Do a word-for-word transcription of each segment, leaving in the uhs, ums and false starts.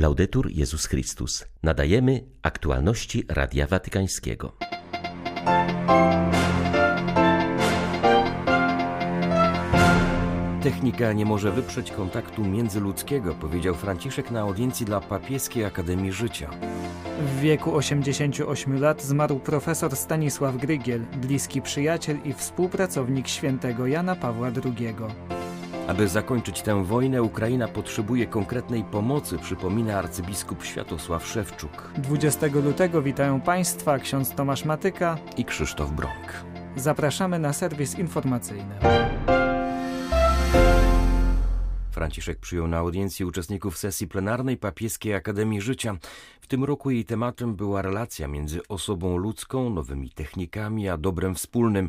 Laudetur Jezus Chrystus. Nadajemy aktualności Radia Watykańskiego. Technika nie może wyprzeć kontaktu międzyludzkiego, powiedział Franciszek na audiencji dla Papieskiej Akademii Życia. W wieku osiemdziesięciu ośmiu lat zmarł profesor Stanisław Grygiel, bliski przyjaciel i współpracownik świętego Jana Pawła drugiego. Aby zakończyć tę wojnę, Ukraina potrzebuje konkretnej pomocy, przypomina arcybiskup Światosław Szewczuk. dwudziestego lutego witają Państwa ksiądz Tomasz Matyka i Krzysztof Bronk. Zapraszamy na serwis informacyjny. Franciszek przyjął na audiencji uczestników sesji plenarnej Papieskiej Akademii Życia. W tym roku jej tematem była relacja między osobą ludzką, nowymi technikami, a dobrem wspólnym.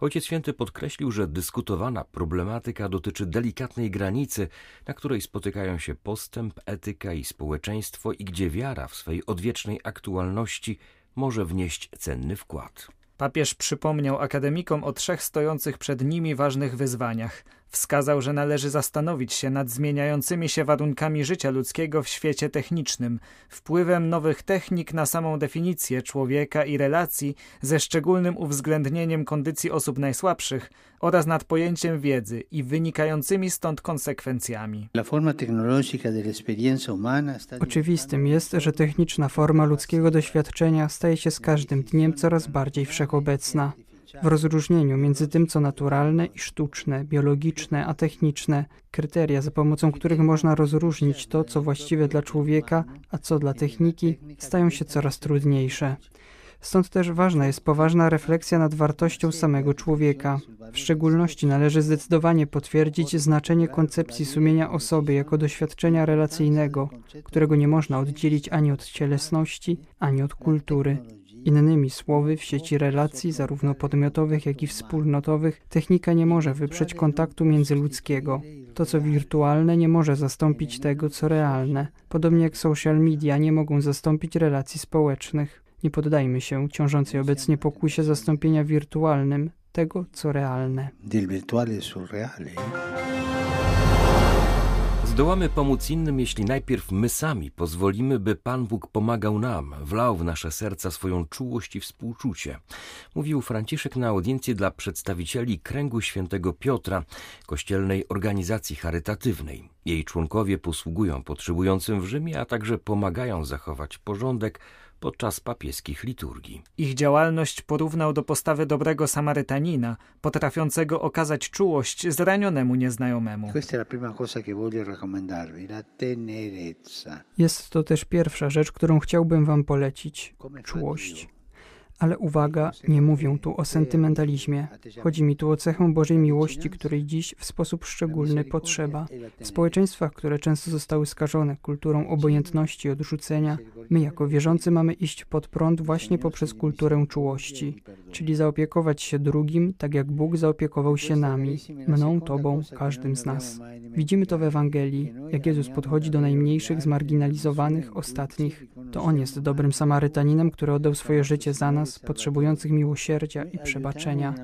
Ojciec Święty podkreślił, że dyskutowana problematyka dotyczy delikatnej granicy, na której spotykają się postęp, etyka i społeczeństwo i gdzie wiara w swej odwiecznej aktualności może wnieść cenny wkład. Papież przypomniał akademikom o trzech stojących przed nimi ważnych wyzwaniach. Wskazał, że należy zastanowić się nad zmieniającymi się warunkami życia ludzkiego w świecie technicznym, wpływem nowych technik na samą definicję człowieka i relacji, ze szczególnym uwzględnieniem kondycji osób najsłabszych oraz nad pojęciem wiedzy i wynikającymi stąd konsekwencjami. Oczywistym jest, że techniczna forma ludzkiego doświadczenia staje się z każdym dniem coraz bardziej wszechobecna. W rozróżnieniu między tym, co naturalne i sztuczne, biologiczne, a techniczne, kryteria, za pomocą których można rozróżnić to, co właściwe dla człowieka, a co dla techniki, stają się coraz trudniejsze. Stąd też ważna jest poważna refleksja nad wartością samego człowieka. W szczególności należy zdecydowanie potwierdzić znaczenie koncepcji sumienia osoby jako doświadczenia relacyjnego, którego nie można oddzielić ani od cielesności, ani od kultury. Innymi słowy, w sieci relacji, zarówno podmiotowych, jak i wspólnotowych, technika nie może wyprzeć kontaktu międzyludzkiego. To, co wirtualne, nie może zastąpić tego, co realne. Podobnie jak social media nie mogą zastąpić relacji społecznych. Nie poddajmy się ciążącej obecnie pokusie zastąpienia wirtualnym tego, co realne. Zdołamy pomóc innym, jeśli najpierw my sami pozwolimy, by Pan Bóg pomagał nam, wlał w nasze serca swoją czułość i współczucie. Mówił Franciszek na audiencji dla przedstawicieli Kręgu Świętego Piotra, kościelnej organizacji charytatywnej. Jej członkowie posługują potrzebującym w Rzymie, a także pomagają zachować porządek podczas papieskich liturgii. Ich działalność porównał do postawy dobrego Samarytanina, potrafiącego okazać czułość zranionemu nieznajomemu. Jest to też pierwsza rzecz, którą chciałbym wam polecić – czułość. Ale uwaga, nie mówię tu o sentymentalizmie. Chodzi mi tu o cechę Bożej miłości, której dziś w sposób szczególny potrzeba. W społeczeństwach, które często zostały skażone kulturą obojętności i odrzucenia, my jako wierzący mamy iść pod prąd właśnie poprzez kulturę czułości, czyli zaopiekować się drugim, tak jak Bóg zaopiekował się nami, mną, tobą, każdym z nas. Widzimy to w Ewangelii, jak Jezus podchodzi do najmniejszych, zmarginalizowanych, ostatnich. To On jest dobrym Samarytaninem, który oddał swoje życie za nas, potrzebujących miłosierdzia i przebaczenia.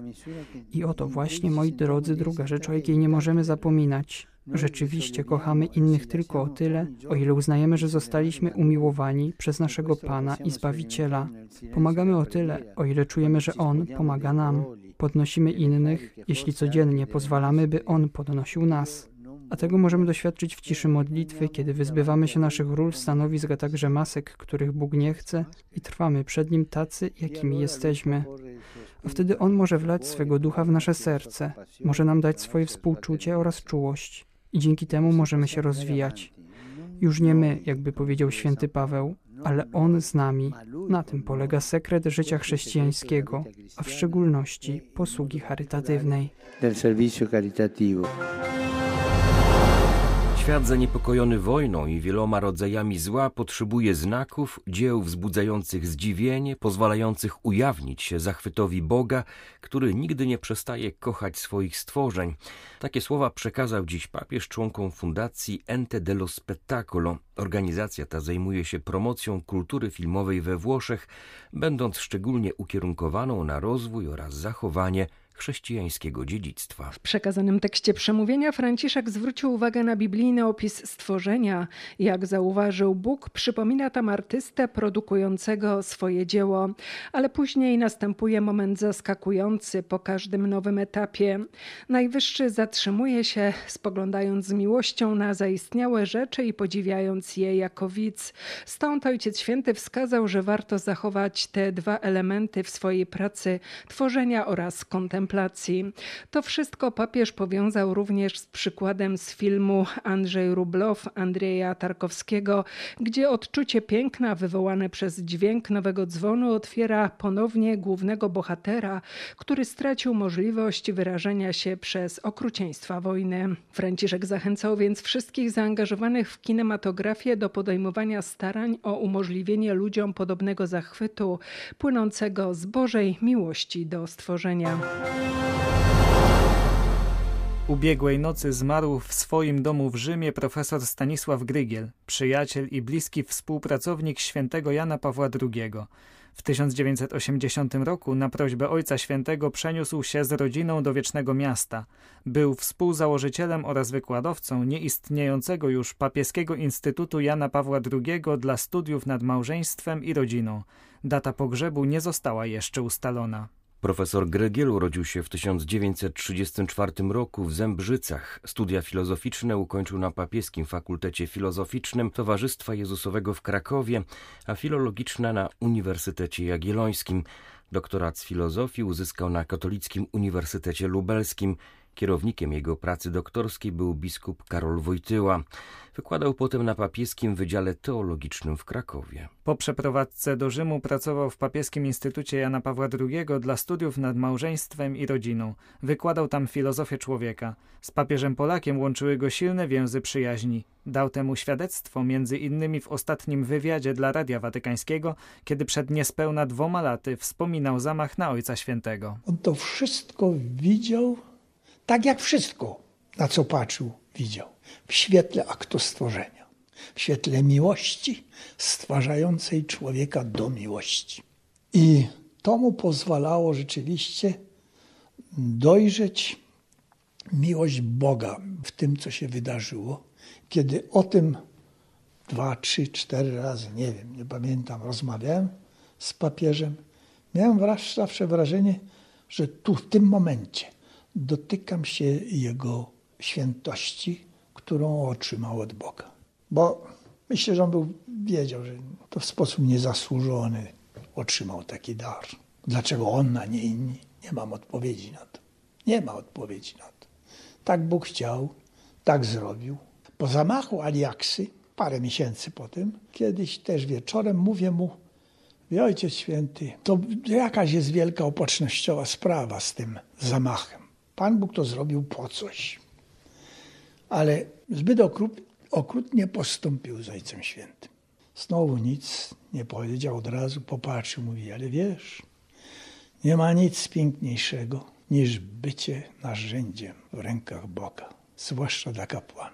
I oto właśnie, moi drodzy, druga rzecz, o jakiej nie możemy zapominać. Rzeczywiście kochamy innych tylko o tyle, o ile uznajemy, że zostaliśmy umiłowani przez naszego Pana i Zbawiciela. Pomagamy o tyle, o ile czujemy, że On pomaga nam. Podnosimy innych, jeśli codziennie pozwalamy, by On podnosił nas. A tego możemy doświadczyć w ciszy modlitwy, kiedy wyzbywamy się naszych ról, stanowisk, a także masek, których Bóg nie chce i trwamy przed Nim tacy, jakimi jesteśmy. A wtedy On może wlać swego ducha w nasze serce, może nam dać swoje współczucie oraz czułość i dzięki temu możemy się rozwijać. Już nie my, jakby powiedział święty Paweł, ale On z nami. Na tym polega sekret życia chrześcijańskiego, a w szczególności posługi charytatywnej. Świat zaniepokojony wojną i wieloma rodzajami zła potrzebuje znaków, dzieł wzbudzających zdziwienie, pozwalających ujawnić się zachwytowi Boga, który nigdy nie przestaje kochać swoich stworzeń. Takie słowa przekazał dziś papież członkom fundacji Ente dello Spettacolo. Organizacja ta zajmuje się promocją kultury filmowej we Włoszech, będąc szczególnie ukierunkowaną na rozwój oraz zachowanie chrześcijańskiego dziedzictwa. W przekazanym tekście przemówienia Franciszek zwrócił uwagę na biblijny opis stworzenia. Jak zauważył, Bóg przypomina tam artystę produkującego swoje dzieło, ale później następuje moment zaskakujący po każdym nowym etapie. Najwyższy zatrzymuje się, spoglądając z miłością na zaistniałe rzeczy i podziwiając je jako widz. Stąd Ojciec Święty wskazał, że warto zachować te dwa elementy w swojej pracy tworzenia oraz kontemplacji. To wszystko papież powiązał również z przykładem z filmu Andrzej Rublow Andrzeja Tarkowskiego, gdzie odczucie piękna wywołane przez dźwięk nowego dzwonu otwiera ponownie głównego bohatera, który stracił możliwość wyrażenia się przez okrucieństwa wojny. Franciszek zachęcał więc wszystkich zaangażowanych w kinematografię do podejmowania starań o umożliwienie ludziom podobnego zachwytu, płynącego z Bożej miłości do stworzenia. Ubiegłej nocy zmarł w swoim domu w Rzymie profesor Stanisław Grygiel, przyjaciel i bliski współpracownik świętego Jana Pawła drugiego. W tysiąc dziewięćset osiemdziesiątym roku na prośbę Ojca Świętego przeniósł się z rodziną do Wiecznego Miasta. Był współzałożycielem oraz wykładowcą nieistniejącego już Papieskiego Instytutu Jana Pawła drugiego dla studiów nad małżeństwem i rodziną. Data pogrzebu nie została jeszcze ustalona. Profesor Grygiel urodził się w tysiąc dziewięćset trzydziestym czwartym roku w Zembrzycach. Studia filozoficzne ukończył na Papieskim Fakultecie Filozoficznym Towarzystwa Jezusowego w Krakowie, a filologiczne na Uniwersytecie Jagiellońskim. Doktorat z filozofii uzyskał na Katolickim Uniwersytecie Lubelskim. Kierownikiem jego pracy doktorskiej był biskup Karol Wojtyła. Wykładał potem na Papieskim Wydziale Teologicznym w Krakowie. Po przeprowadzce do Rzymu pracował w Papieskim Instytucie Jana Pawła drugiego dla studiów nad małżeństwem i rodziną. Wykładał tam filozofię człowieka. Z papieżem Polakiem łączyły go silne więzy przyjaźni. Dał temu świadectwo między innymi w ostatnim wywiadzie dla Radia Watykańskiego, kiedy przed niespełna dwoma laty wspominał zamach na Ojca Świętego. On to wszystko widział, tak jak wszystko, na co patrzył, widział. W świetle aktu stworzenia, w świetle miłości stwarzającej człowieka do miłości. I to mu pozwalało rzeczywiście dojrzeć miłość Boga w tym, co się wydarzyło, kiedy o tym dwa, trzy, cztery razy, nie wiem, nie pamiętam, rozmawiałem z papieżem. Miałem zawsze wrażenie, że tu, w tym momencie dotykam się jego świętości, którą otrzymał od Boga. Bo myślę, że on był, wiedział, że to w sposób niezasłużony otrzymał taki dar. Dlaczego on, a nie inni? Nie mam odpowiedzi na to. Nie ma odpowiedzi na to. Tak Bóg chciał, tak zrobił. Po zamachu Aliaksy, parę miesięcy po tym, kiedyś też wieczorem mówię mu: wie Ojciec Święty, to jakaś jest wielka opatrznościowa sprawa z tym zamachem. Pan Bóg to zrobił po coś, ale zbyt okrutnie postąpił z Ojcem Świętym. Znowu nic nie powiedział, od razu popatrzył, mówi: ale wiesz, nie ma nic piękniejszego niż bycie narzędziem w rękach Boga, zwłaszcza dla kapłana.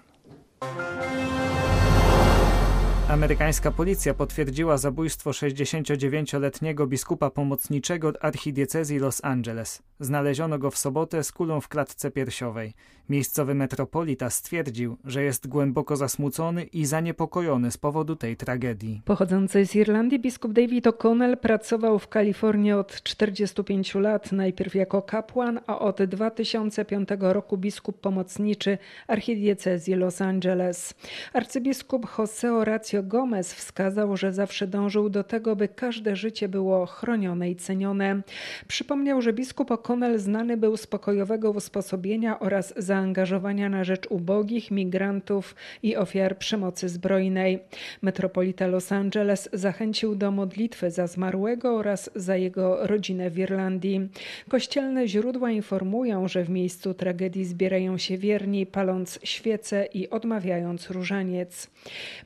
Amerykańska policja potwierdziła zabójstwo sześćdziesięciodziewięcioletniego biskupa pomocniczego archidiecezji Los Angeles. Znaleziono go w sobotę z kulą w klatce piersiowej. Miejscowy metropolita stwierdził, że jest głęboko zasmucony i zaniepokojony z powodu tej tragedii. Pochodzący z Irlandii biskup David O'Connell pracował w Kalifornii od czterdziestu pięciu lat, najpierw jako kapłan, a od dwa tysiące piątego roku biskup pomocniczy archidiecezji Los Angeles. Arcybiskup José Horacio Gomez wskazał, że zawsze dążył do tego, by każde życie było chronione i cenione. Przypomniał, że biskup O'Connell znany był z pokojowego usposobienia oraz zaangażowania na rzecz ubogich, migrantów i ofiar przemocy zbrojnej. Metropolita Los Angeles zachęcił do modlitwy za zmarłego oraz za jego rodzinę w Irlandii. Kościelne źródła informują, że w miejscu tragedii zbierają się wierni, paląc świece i odmawiając różaniec.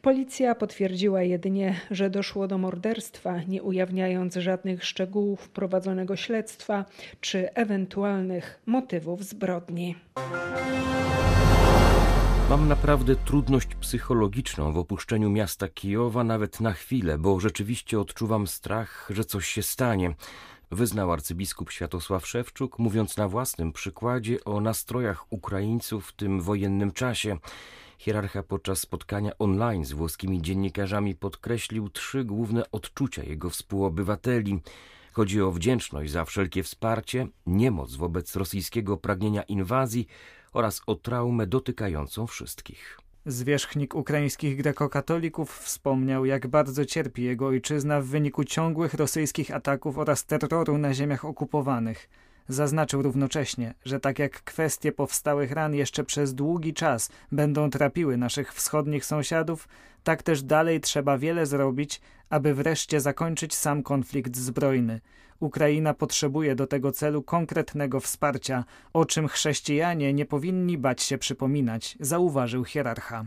Policja potwierdziła jedynie, że doszło do morderstwa, nie ujawniając żadnych szczegółów prowadzonego śledztwa czy ewentualnych motywów zbrodni. Mam naprawdę trudność psychologiczną w opuszczeniu miasta Kijowa nawet na chwilę, bo rzeczywiście odczuwam strach, że coś się stanie. wyznał arcybiskup Światosław Szewczuk, mówiąc na własnym przykładzie o nastrojach Ukraińców w tym wojennym czasie. Hierarcha podczas spotkania online z włoskimi dziennikarzami podkreślił trzy główne odczucia jego współobywateli. Chodzi o wdzięczność za wszelkie wsparcie, niemoc wobec rosyjskiego pragnienia inwazji oraz o traumę dotykającą wszystkich. Zwierzchnik ukraińskich grekokatolików wspomniał, jak bardzo cierpi jego ojczyzna w wyniku ciągłych rosyjskich ataków oraz terroru na ziemiach okupowanych. Zaznaczył równocześnie, że tak jak kwestie powstałych ran jeszcze przez długi czas będą trapiły naszych wschodnich sąsiadów, tak też dalej trzeba wiele zrobić, aby wreszcie zakończyć sam konflikt zbrojny. Ukraina potrzebuje do tego celu konkretnego wsparcia, o czym chrześcijanie nie powinni bać się przypominać, zauważył hierarcha.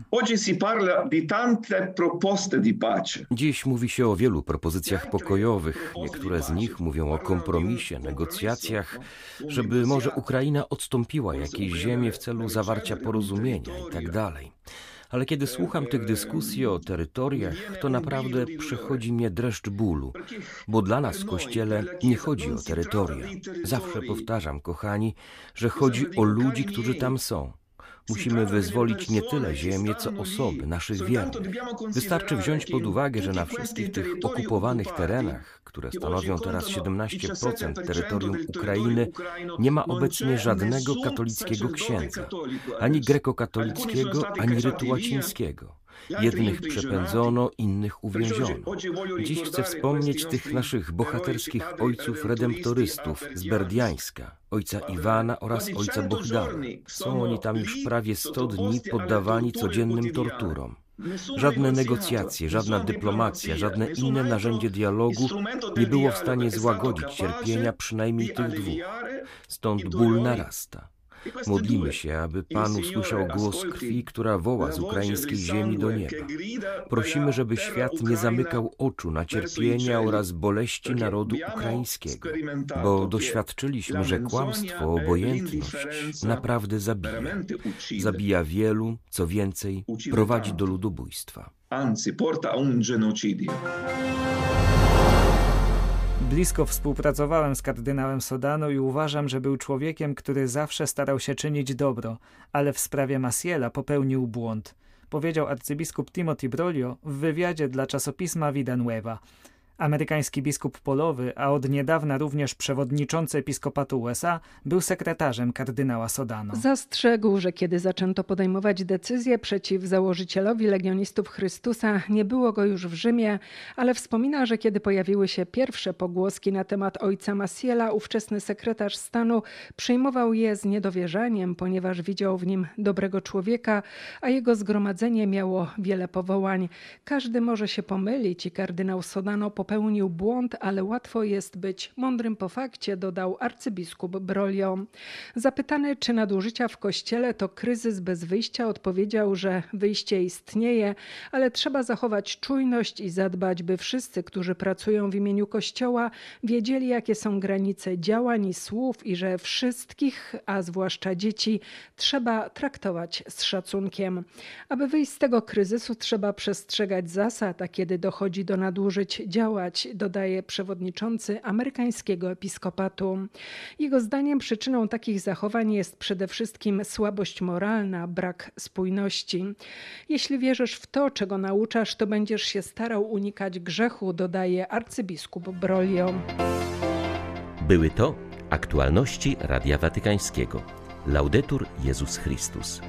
Dziś mówi się o wielu propozycjach pokojowych. Niektóre z nich mówią o kompromisie, negocjacjach, żeby może Ukraina odstąpiła jakieś ziemię w celu zawarcia porozumienia i tak dalej. Ale kiedy słucham tych dyskusji o terytoriach, to naprawdę przechodzi mnie dreszcz bólu, bo dla nas w Kościele nie chodzi o terytoria. Zawsze powtarzam, kochani, że chodzi o ludzi, którzy tam są. Musimy wyzwolić nie tyle ziemię, co osoby, naszych wiernych. Wystarczy wziąć pod uwagę, że na wszystkich tych okupowanych terenach, które stanowią teraz siedemnaście procent terytorium Ukrainy, nie ma obecnie żadnego katolickiego księdza, ani grekokatolickiego, ani rytułacińskiego. Jednych przepędzono, innych uwięziono. Dziś chcę wspomnieć tych naszych bohaterskich ojców redemptorystów z Berdiańska, ojca Iwana oraz ojca Bohdana. Są oni tam już prawie sto dni poddawani codziennym torturom. Żadne negocjacje, żadna dyplomacja, żadne inne narzędzie dialogu nie było w stanie złagodzić cierpienia przynajmniej tych dwóch. Stąd ból narasta. Modlimy się, aby Pan usłyszał głos krwi, która woła z ukraińskiej ziemi do nieba. Prosimy, żeby świat nie zamykał oczu na cierpienia oraz boleści narodu ukraińskiego, bo doświadczyliśmy, że kłamstwo, obojętność naprawdę zabija. Zabija wielu, co więcej, prowadzi do ludobójstwa. Blisko współpracowałem z kardynałem Sodano i uważam, że był człowiekiem, który zawsze starał się czynić dobro, ale w sprawie Massiela popełnił błąd, powiedział arcybiskup Timothy Broglio w wywiadzie dla czasopisma Vida Nueva. Amerykański biskup polowy, a od niedawna również przewodniczący episkopatu U S A, był sekretarzem kardynała Sodano. Zastrzegł, że kiedy zaczęto podejmować decyzje przeciw założycielowi Legionistów Chrystusa, nie było go już w Rzymie, ale wspomina, że kiedy pojawiły się pierwsze pogłoski na temat ojca Massiela, ówczesny sekretarz stanu przyjmował je z niedowierzaniem, ponieważ widział w nim dobrego człowieka, a jego zgromadzenie miało wiele powołań. Każdy może się pomylić i kardynał Sodano po Popełnił błąd, ale łatwo jest być mądrym po fakcie, dodał arcybiskup Broglio. Zapytany, czy nadużycia w Kościele to kryzys bez wyjścia, odpowiedział, że wyjście istnieje, ale trzeba zachować czujność i zadbać, by wszyscy, którzy pracują w imieniu Kościoła, wiedzieli, jakie są granice działań i słów i że wszystkich, a zwłaszcza dzieci, trzeba traktować z szacunkiem. Aby wyjść z tego kryzysu, trzeba przestrzegać zasad, a kiedy dochodzi do nadużyć, działa. Dodaje przewodniczący amerykańskiego episkopatu. Jego zdaniem przyczyną takich zachowań jest przede wszystkim słabość moralna, brak spójności. Jeśli wierzysz w to, czego nauczasz, to będziesz się starał unikać grzechu, dodaje arcybiskup Broglio. Były to aktualności Radia Watykańskiego. Laudetur Jezus Chrystus.